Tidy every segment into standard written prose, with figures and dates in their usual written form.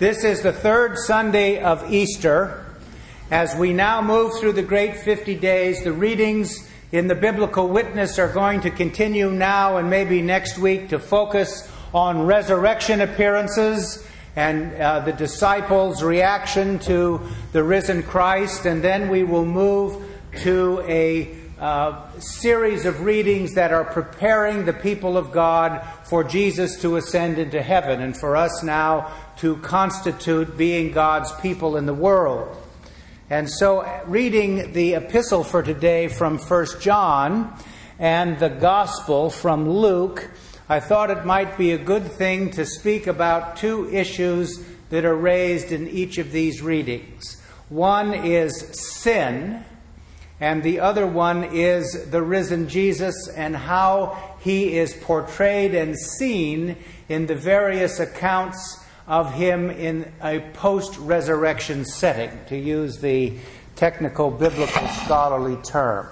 This is the third Sunday of Easter. As we now move through the great 50 days, the readings in the biblical witness are going to continue now and maybe next week to focus on resurrection appearances and the disciples' reaction to the risen Christ. And then we will move to a series of readings that are preparing the people of God for Jesus to ascend into heaven and for us now to constitute being God's people in the world. And so reading the epistle for today from 1 John and the gospel from Luke, I thought it might be a good thing to speak about two issues that are raised in each of these readings. One is sin, and the other one is the risen Jesus and how he is portrayed and seen in the various accounts of him in a post-resurrection setting, to use the technical biblical scholarly term.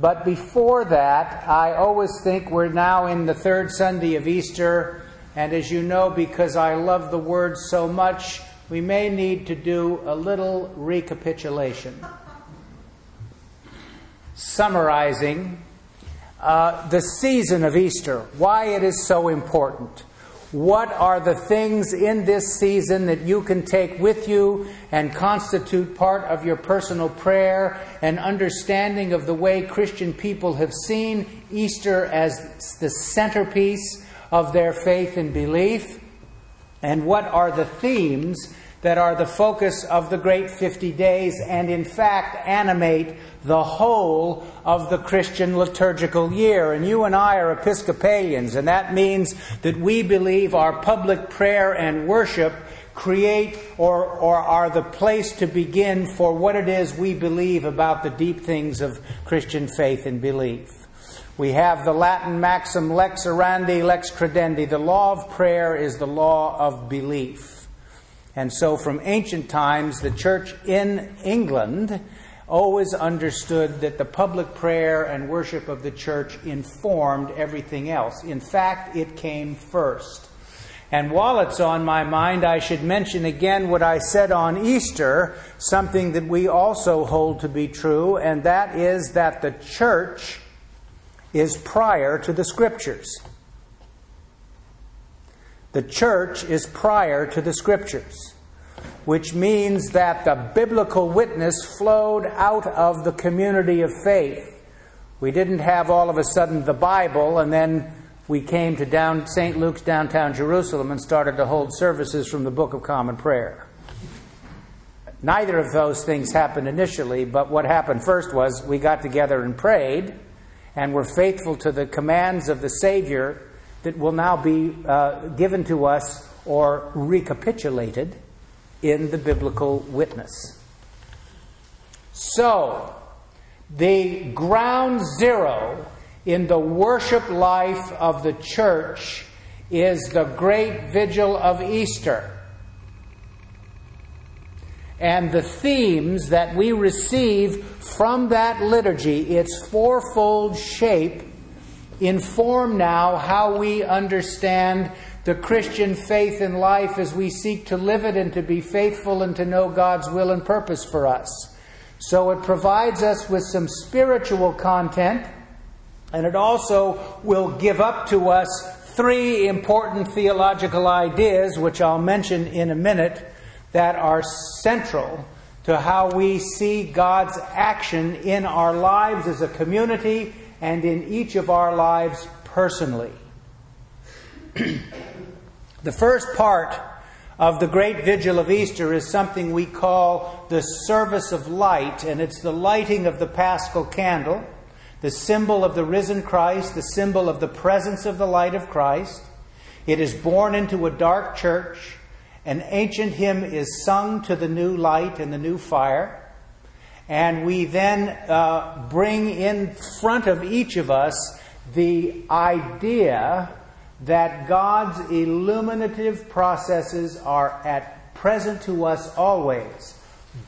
But before that, I always think we're now in the third Sunday of Easter, and as you know, because I love the word so much, we may need to do a little recapitulation. Summarizing the season of Easter, why it is so important. What are the things in this season that you can take with you and constitute part of your personal prayer and understanding of the way Christian people have seen Easter as the centerpiece of their faith and belief? And what are the themes that are the focus of the great 50 days and in fact animate the whole of the Christian liturgical year? And you and I are Episcopalians, and that means that we believe our public prayer and worship create or are the place to begin for what it is we believe about the deep things of Christian faith and belief. We have the Latin maxim, lex orandi, lex credendi. The law of prayer is the law of belief. And so from ancient times, the church in England always understood that the public prayer and worship of the church informed everything else. In fact, it came first. And while it's on my mind, I should mention again what I said on Easter, something that we also hold to be true, and that is that the church is prior to the Scriptures. The church is prior to the Scriptures, which means that the biblical witness flowed out of the community of faith. We didn't have all of a sudden the Bible, and then we came to St. Luke's downtown Jerusalem and started to hold services from the Book of Common Prayer. Neither of those things happened initially, but what happened first was we got together and prayed, and were faithful to the commands of the Savior that will now be given to us or recapitulated in the biblical witness. So, the ground zero in the worship life of the church is the great vigil of Easter. And the themes that we receive from that liturgy, its fourfold shape, inform now how we understand the Christian faith and life as we seek to live it and to be faithful and to know God's will and purpose for us. So it provides us with some spiritual content, and it also will give up to us three important theological ideas, which I'll mention in a minute, that are central to how we see God's action in our lives as a community and in each of our lives personally. The first part of the great vigil of Easter is something we call the service of light, and it's the lighting of the Paschal candle, the symbol of the risen Christ, the symbol of the presence of the light of Christ. It is born into a dark church. An ancient hymn is sung to the new light and the new fire. And we then bring in front of each of us the idea that God's illuminative processes are at present to us always,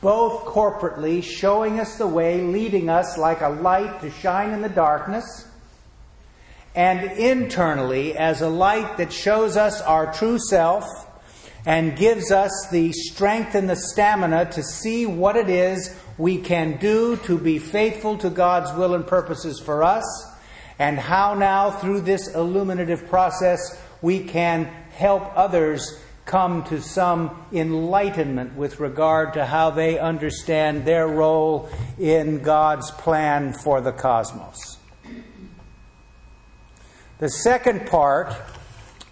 both corporately, showing us the way, leading us like a light to shine in the darkness, and internally as a light that shows us our true self and gives us the strength and the stamina to see what it is we can do to be faithful to God's will and purposes for us, and how now, through this illuminative process, we can help others come to some enlightenment with regard to how they understand their role in God's plan for the cosmos. The second part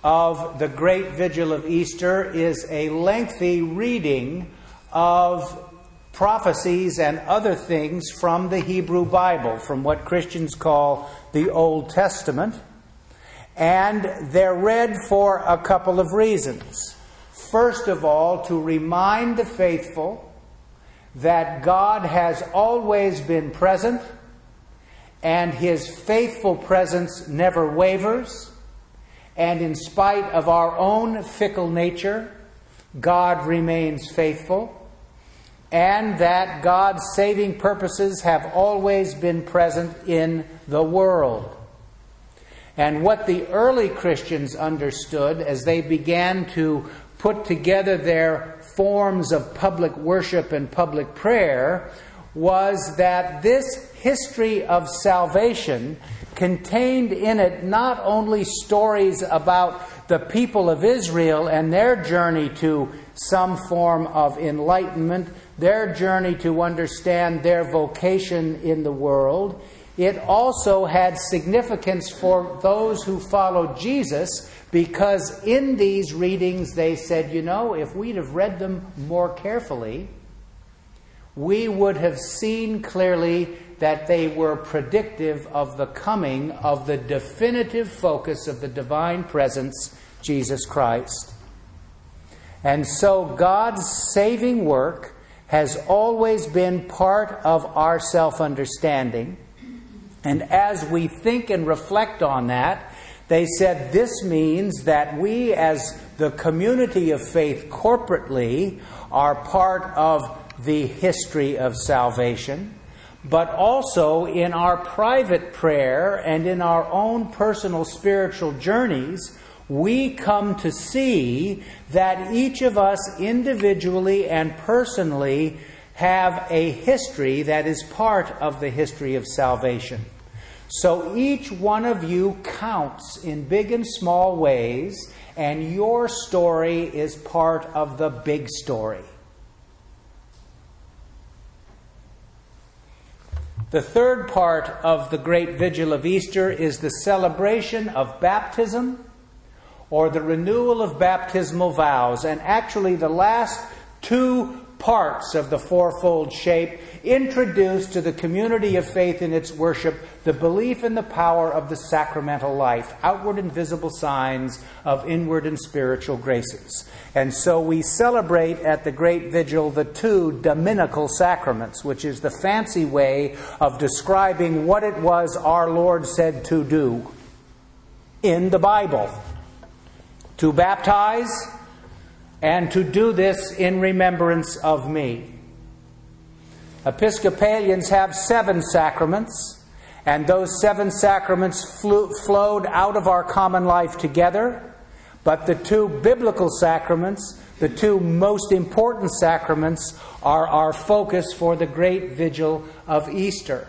of the Great Vigil of Easter is a lengthy reading of prophecies and other things from the Hebrew Bible, from what Christians call the Old Testament, and they're read for a couple of reasons. First of all, to remind the faithful that God has always been present and His faithful presence never wavers. And in spite of our own fickle nature, God remains faithful. And that God's saving purposes have always been present in the world. And what the early Christians understood as they began to put together their forms of public worship and public prayer was that this history of salvation contained in it not only stories about the people of Israel and their journey to some form of enlightenment, their journey to understand their vocation in the world, it also had significance for those who followed Jesus, because in these readings they said, you know, if we'd have read them more carefully, we would have seen clearly that they were predictive of the coming of the definitive focus of the divine presence, Jesus Christ. And so God's saving work has always been part of our self-understanding. And as we think and reflect on that, they said this means that we as the community of faith corporately are part of the history of salvation, but also in our private prayer and in our own personal spiritual journeys, we come to see that each of us individually and personally have a history that is part of the history of salvation. So each one of you counts in big and small ways, and your story is part of the big story. The third part of the Great Vigil of Easter is the celebration of baptism, or the renewal of baptismal vows. And actually the last two parts of the fourfold shape introduce to the community of faith in its worship the belief in the power of the sacramental life, outward and visible signs of inward and spiritual graces. And so we celebrate at the Great Vigil the two dominical sacraments, which is the fancy way of describing what it was our Lord said to do in the Bible: to baptize, and to do this in remembrance of me. Episcopalians have 7 sacraments, and those 7 sacraments flowed out of our common life together, but the two biblical sacraments, the two most important sacraments, are our focus for the Great Vigil of Easter.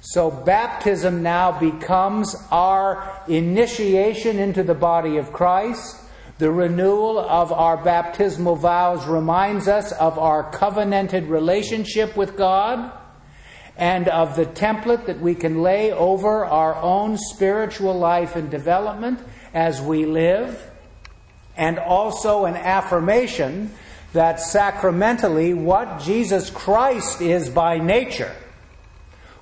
So baptism now becomes our initiation into the body of Christ. The renewal of our baptismal vows reminds us of our covenanted relationship with God and of the template that we can lay over our own spiritual life and development as we live, and also an affirmation that sacramentally what Jesus Christ is by nature,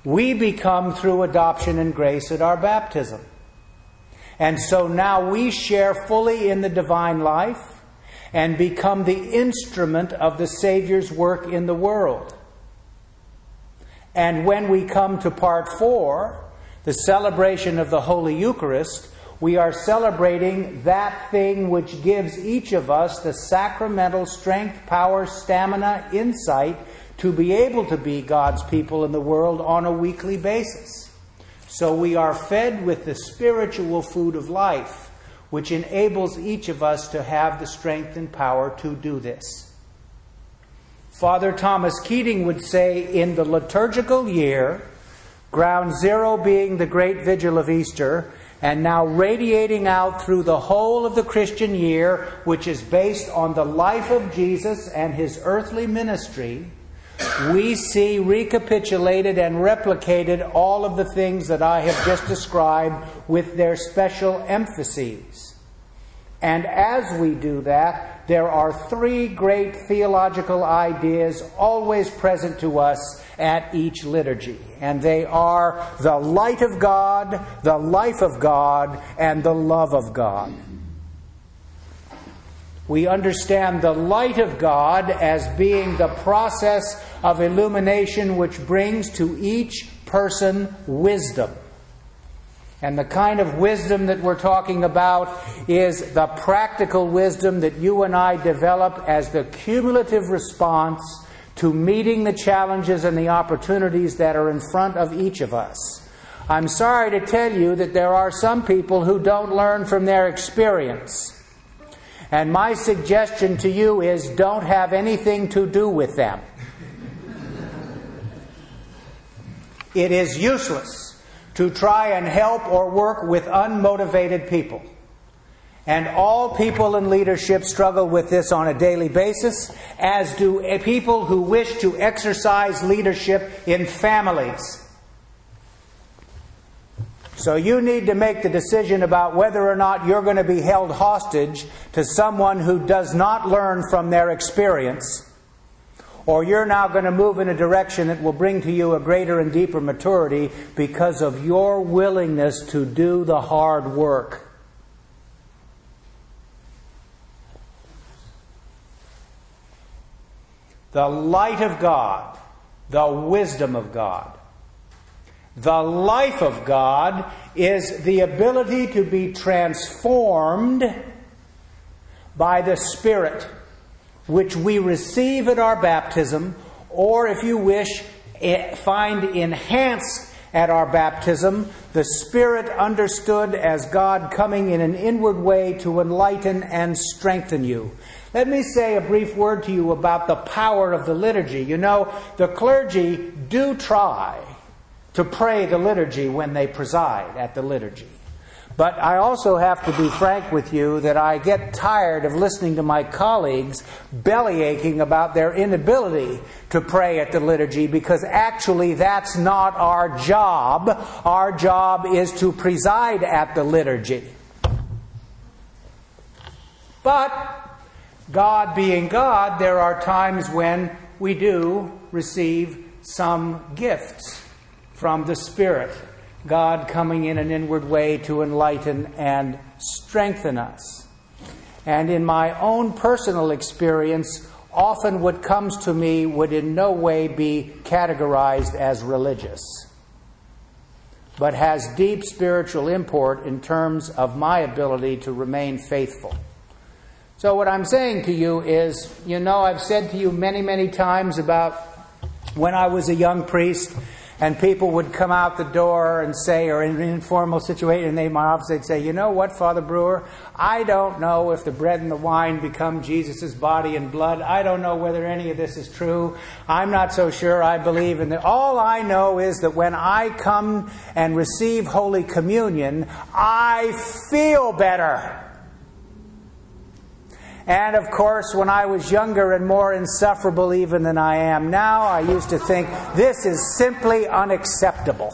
we become through adoption and grace at our baptism. And so now we share fully in the divine life and become the instrument of the Savior's work in the world. And when we come to part 4, the celebration of the Holy Eucharist, we are celebrating that thing which gives each of us the sacramental strength, power, stamina, insight to be able to be God's people in the world on a weekly basis. So we are fed with the spiritual food of life, which enables each of us to have the strength and power to do this. Father Thomas Keating would say, in the liturgical year, ground zero being the great vigil of Easter, and now radiating out through the whole of the Christian year, which is based on the life of Jesus and his earthly ministry, we see recapitulated and replicated all of the things that I have just described with their special emphases. And as we do that, there are three great theological ideas always present to us at each liturgy. And they are the light of God, the life of God, and the love of God. We understand the light of God as being the process of illumination which brings to each person wisdom. And the kind of wisdom that we're talking about is the practical wisdom that you and I develop as the cumulative response to meeting the challenges and the opportunities that are in front of each of us. I'm sorry to tell you that there are some people who don't learn from their experience. And my suggestion to you is, don't have anything to do with them. It is useless to try and help or work with unmotivated people. And all people in leadership struggle with this on a daily basis, as do people who wish to exercise leadership in families. So you need to make the decision about whether or not you're going to be held hostage to someone who does not learn from their experience, or you're now going to move in a direction that will bring to you a greater and deeper maturity because of your willingness to do the hard work. The light of God, the wisdom of God. The life of God is the ability to be transformed by the Spirit, which we receive at our baptism, or if you wish, find enhanced at our baptism, the Spirit understood as God coming in an inward way to enlighten and strengthen you. Let me say a brief word to you about the power of the liturgy. You know, the clergy do try to pray the liturgy when they preside at the liturgy. But I also have to be frank with you that I get tired of listening to my colleagues bellyaching about their inability to pray at the liturgy, because actually that's not our job. Our job is to preside at the liturgy. But God being God, there are times when we do receive some gifts from the Spirit, God coming in an inward way to enlighten and strengthen us. And in my own personal experience, often what comes to me would in no way be categorized as religious, but has deep spiritual import in terms of my ability to remain faithful. So what I'm saying to you is, you know, I've said to you many, many times about when I was a young priest, and people would come out the door and say, or in an informal situation, and in my office, they'd say, you know what, Father Breuer, I don't know if the bread and the wine become Jesus' body and blood. I don't know whether any of this is true. I'm not so sure I believe in that. All I know is that when I come and receive Holy Communion, I feel better. And, of course, when I was younger and more insufferable even than I am now, I used to think, this is simply unacceptable.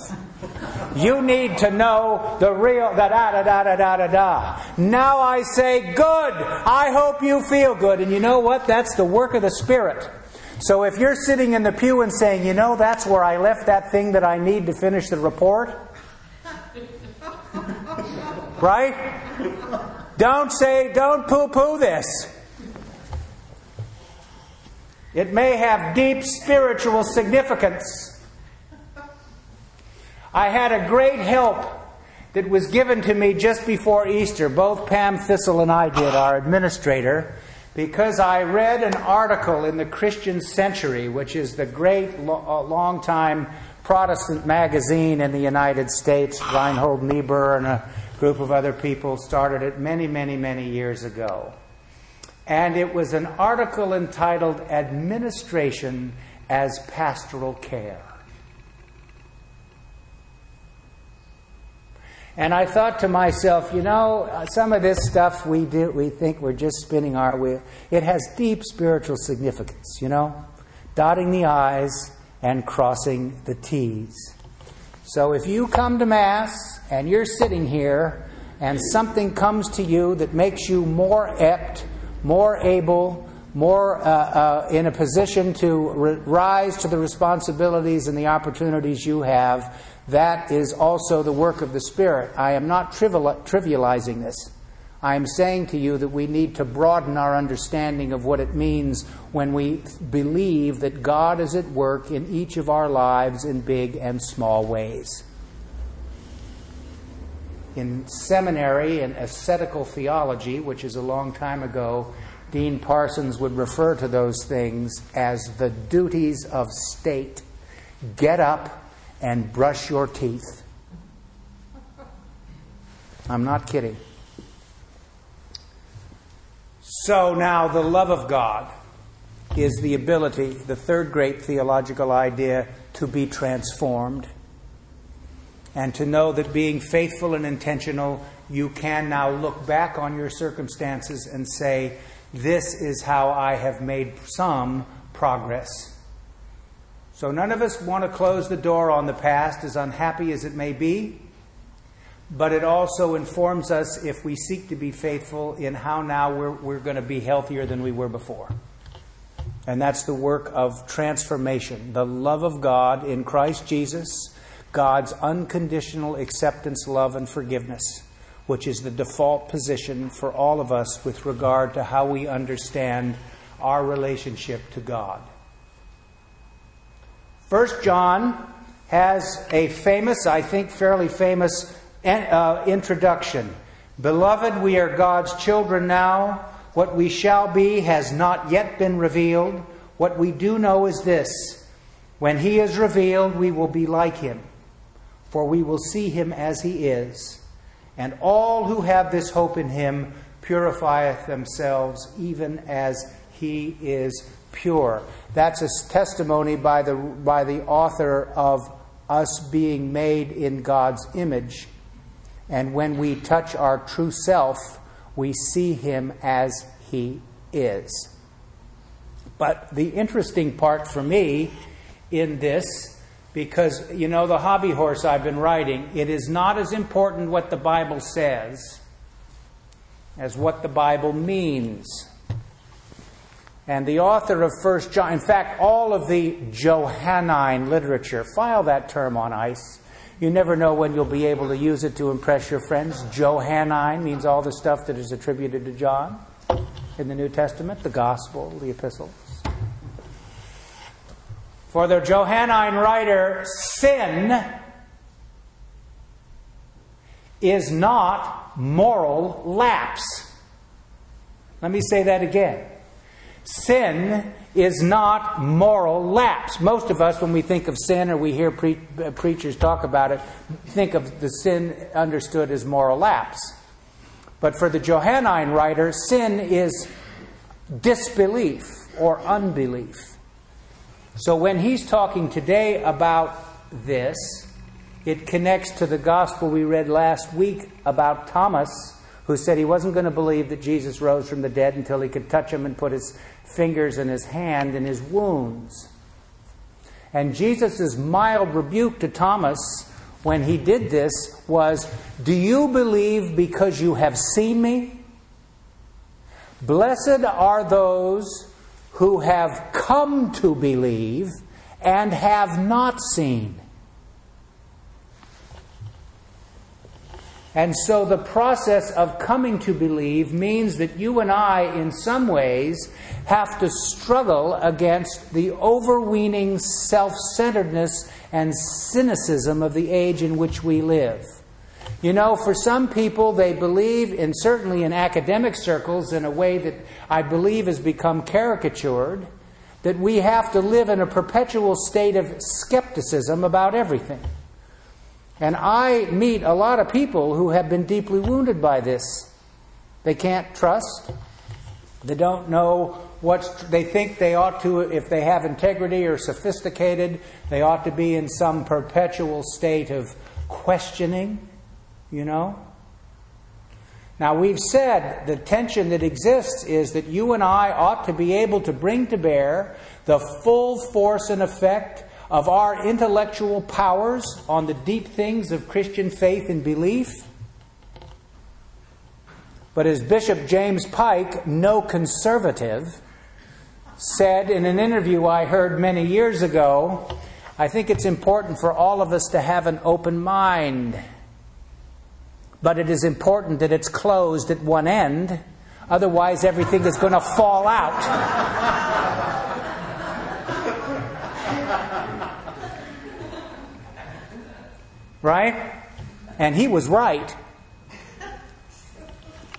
You need to know the real da-da-da-da-da-da-da. Now I say, good, I hope you feel good. And you know what? That's the work of the Spirit. So if you're sitting in the pew and saying, you know, that's where I left that thing that I need to finish the report, right? Don't say, don't poo-poo this. It may have deep spiritual significance. I had a great help that was given to me just before Easter. Both Pam Thistle and I did, our administrator, because I read an article in the Christian Century, which is the great long-time Protestant magazine in the United States, Reinhold Niebuhr and a group of other people started it many years ago. And it was an article entitled Administration as Pastoral Care. And I thought to myself, you know, some of this stuff we do, we think we're just spinning our wheel. It has deep spiritual significance, you know, dotting the I's and crossing the T's. So if you come to Mass and you're sitting here and something comes to you that makes you more apt, more able, more in a position to rise to the responsibilities and the opportunities you have, that is also the work of the Spirit. I am not trivializing this. I am saying to you that we need to broaden our understanding of what it means when we believe that God is at work in each of our lives in big and small ways. In seminary, in ascetical theology, which is a long time ago, Dean Parsons would refer to those things as the duties of state. Get up and brush your teeth. I'm not kidding. So now the love of God is the ability, the third great theological idea, to be transformed. And to know that being faithful and intentional, you can now look back on your circumstances and say, this is how I have made some progress. So none of us want to close the door on the past, as unhappy as it may be. But it also informs us, if we seek to be faithful, in how now we're going to be healthier than we were before. And that's the work of transformation. The love of God in Christ Jesus, God's unconditional acceptance, love, and forgiveness, which is the default position for all of us with regard to how we understand our relationship to God. 1 John has a famous, I think fairly famous, introduction. Beloved, we are God's children now. What we shall be has not yet been revealed. What we do know is this: when He is revealed, we will be like Him, for we will see Him as He is. And all who have this hope in Him purifieth themselves, even as He is pure. That's a testimony by the author of us being made in God's image. And when we touch our true self, we see Him as He is. But the interesting part for me in this, because, you know, the hobby horse I've been riding, it is not as important what the Bible says as what the Bible means. And the author of 1 John, in fact, all of the Johannine literature, file that term on ice. You never know when you'll be able to use it to impress your friends. Johannine means all the stuff that is attributed to John in the New Testament, the Gospel, the Epistles. For the Johannine writer, sin is not moral lapse. Let me say that again. Sin is not moral lapse. Most of us, when we think of sin or we hear preachers talk about it, think of the sin understood as moral lapse. But for the Johannine writer, sin is disbelief or unbelief. So when he's talking today about this, it connects to the gospel we read last week about Thomas, who said he wasn't going to believe that Jesus rose from the dead until he could touch him and put his fingers and his hand in his wounds. And Jesus' mild rebuke to Thomas when he did this was, do you believe because you have seen me? Blessed are those who have come to believe and have not seen. And so the process of coming to believe means that you and I, in some ways, have to struggle against the overweening self-centeredness and cynicism of the age in which we live. You know, for some people, they believe, and certainly in academic circles, in a way that I believe has become caricatured, that we have to live in a perpetual state of skepticism about everything. And I meet a lot of people who have been deeply wounded by this. They can't trust. They don't know they think they ought to, if they have integrity or sophisticated, they ought to be in some perpetual state of questioning, you know. Now, we've said the tension that exists is that you and I ought to be able to bring to bear the full force and effect of our intellectual powers on the deep things of Christian faith and belief. But as Bishop James Pike, no conservative, said in an interview I heard many years ago, I think it's important for all of us to have an open mind. But it is important that it's closed at one end, otherwise everything is going to fall out. Right? And he was right.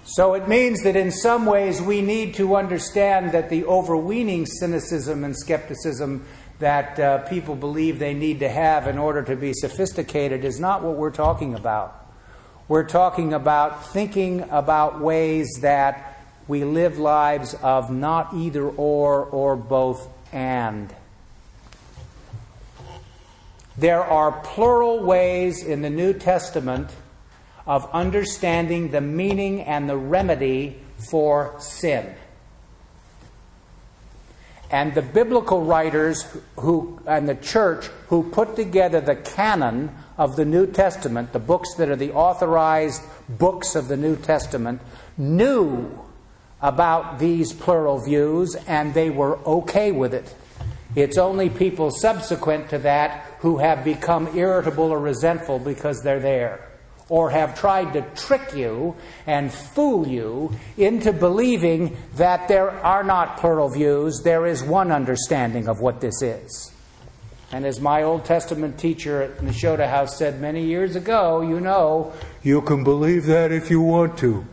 So it means that in some ways we need to understand that the overweening cynicism and skepticism that people believe they need to have in order to be sophisticated is not what we're talking about. We're talking about thinking about ways that we live lives of not either or both and. There are plural ways in the New Testament of understanding the meaning and the remedy for sin. And the biblical writers and the church who put together the canon of the New Testament, the books that are the authorized books of the New Testament, knew about these plural views, and they were okay with it. It's only people subsequent to that who have become irritable or resentful because they're there, or have tried to trick you and fool you into believing that there are not plural views, there is one understanding of what this is. And as my Old Testament teacher at Neshota House said many years ago, you know, you can believe that if you want to.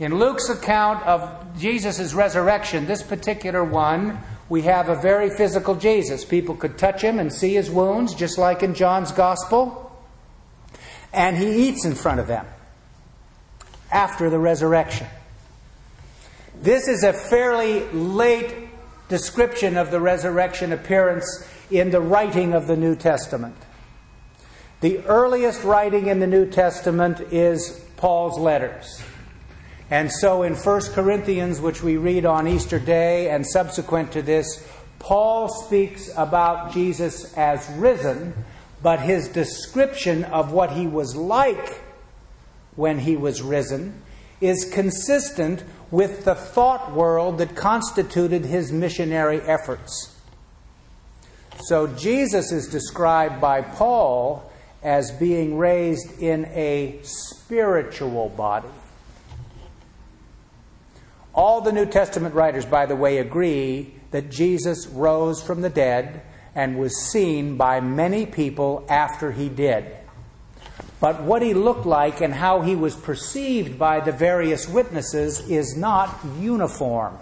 In Luke's account of Jesus' resurrection, this particular one, we have a very physical Jesus. People could touch him and see his wounds, just like in John's Gospel. And he eats in front of them after the resurrection. This is a fairly late description of the resurrection appearance in the writing of the New Testament. The earliest writing in the New Testament is Paul's letters. And so in 1 Corinthians, which we read on Easter Day and subsequent to this, Paul speaks about Jesus as risen, but his description of what he was like when he was risen is consistent with the thought world that constituted his missionary efforts. So Jesus is described by Paul as being raised in a spiritual body. All the New Testament writers, by the way, agree that Jesus rose from the dead and was seen by many people after he did. But what he looked like and how he was perceived by the various witnesses is not uniform.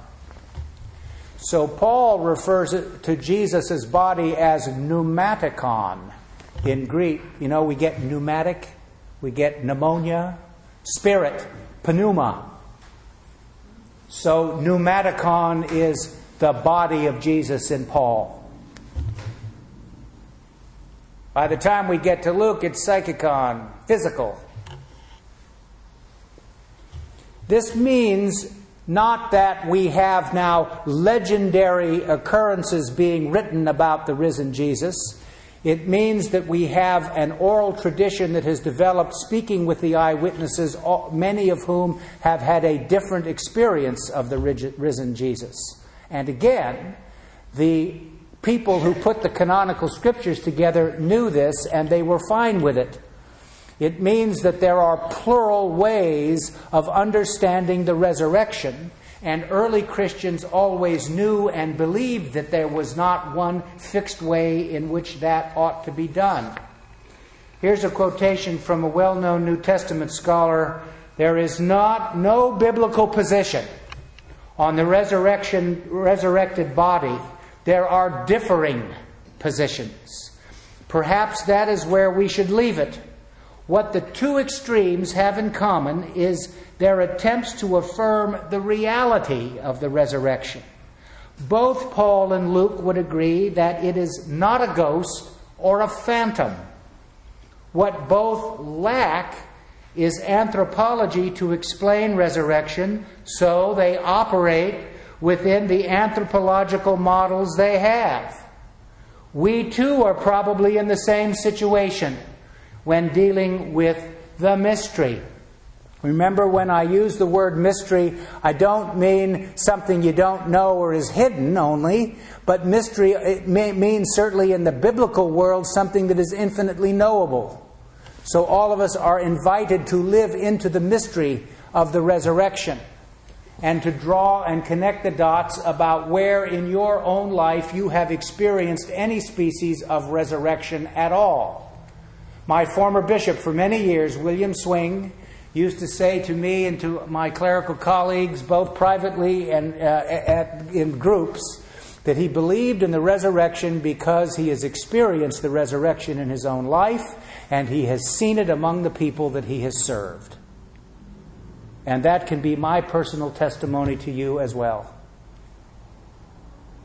So Paul refers to Jesus' body as pneumaticon in Greek. You know, we get pneumatic, we get pneumonia, spirit, pneuma. So pneumaticon is the body of Jesus in Paul. By the time we get to Luke, it's psychicon, physical. This means not that we have now legendary occurrences being written about the risen Jesus. It means that we have an oral tradition that has developed speaking with the eyewitnesses, many of whom have had a different experience of the risen Jesus. And again, the people who put the canonical scriptures together knew this, and they were fine with it. It means that there are plural ways of understanding the resurrection, and early Christians always knew and believed that there was not one fixed way in which that ought to be done. Here's a quotation from a well-known New Testament scholar. There is no biblical position on the resurrected body. There are differing positions. Perhaps that is where we should leave it. What the two extremes have in common is their attempts to affirm the reality of the resurrection. Both Paul and Luke would agree that it is not a ghost or a phantom. What both lack is anthropology to explain resurrection, so they operate within the anthropological models they have. We too are probably in the same situation when dealing with the mystery. Remember, when I use the word mystery, I don't mean something you don't know or is hidden only, but mystery, it means certainly in the biblical world something that is infinitely knowable. So all of us are invited to live into the mystery of the resurrection and to draw and connect the dots about where in your own life you have experienced any species of resurrection at all. My former bishop for many years, William Swing, used to say to me and to my clerical colleagues, both privately and in groups, that he believed in the resurrection because he has experienced the resurrection in his own life and he has seen it among the people that he has served. And that can be my personal testimony to you as well.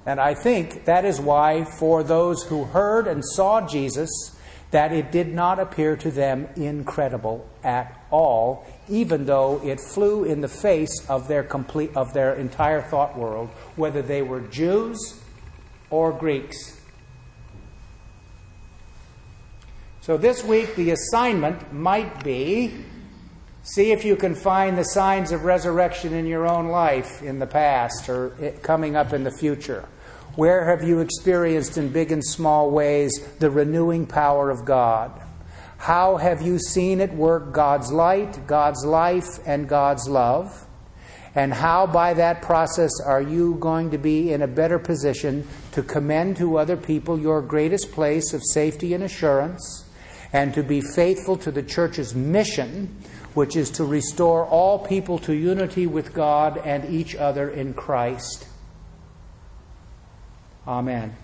And I think that is why, for those who heard and saw Jesus, that it did not appear to them incredible at all, even though it flew in the face of their entire thought world, whether they were Jews or Greeks. So this week the assignment might be, see if you can find the signs of resurrection in your own life in the past or coming up in the future. Where have you experienced in big and small ways the renewing power of God? How have you seen at work God's light, God's life, and God's love? And how by that process are you going to be in a better position to commend to other people your greatest place of safety and assurance, and to be faithful to the church's mission, which is to restore all people to unity with God and each other in Christ? Amen.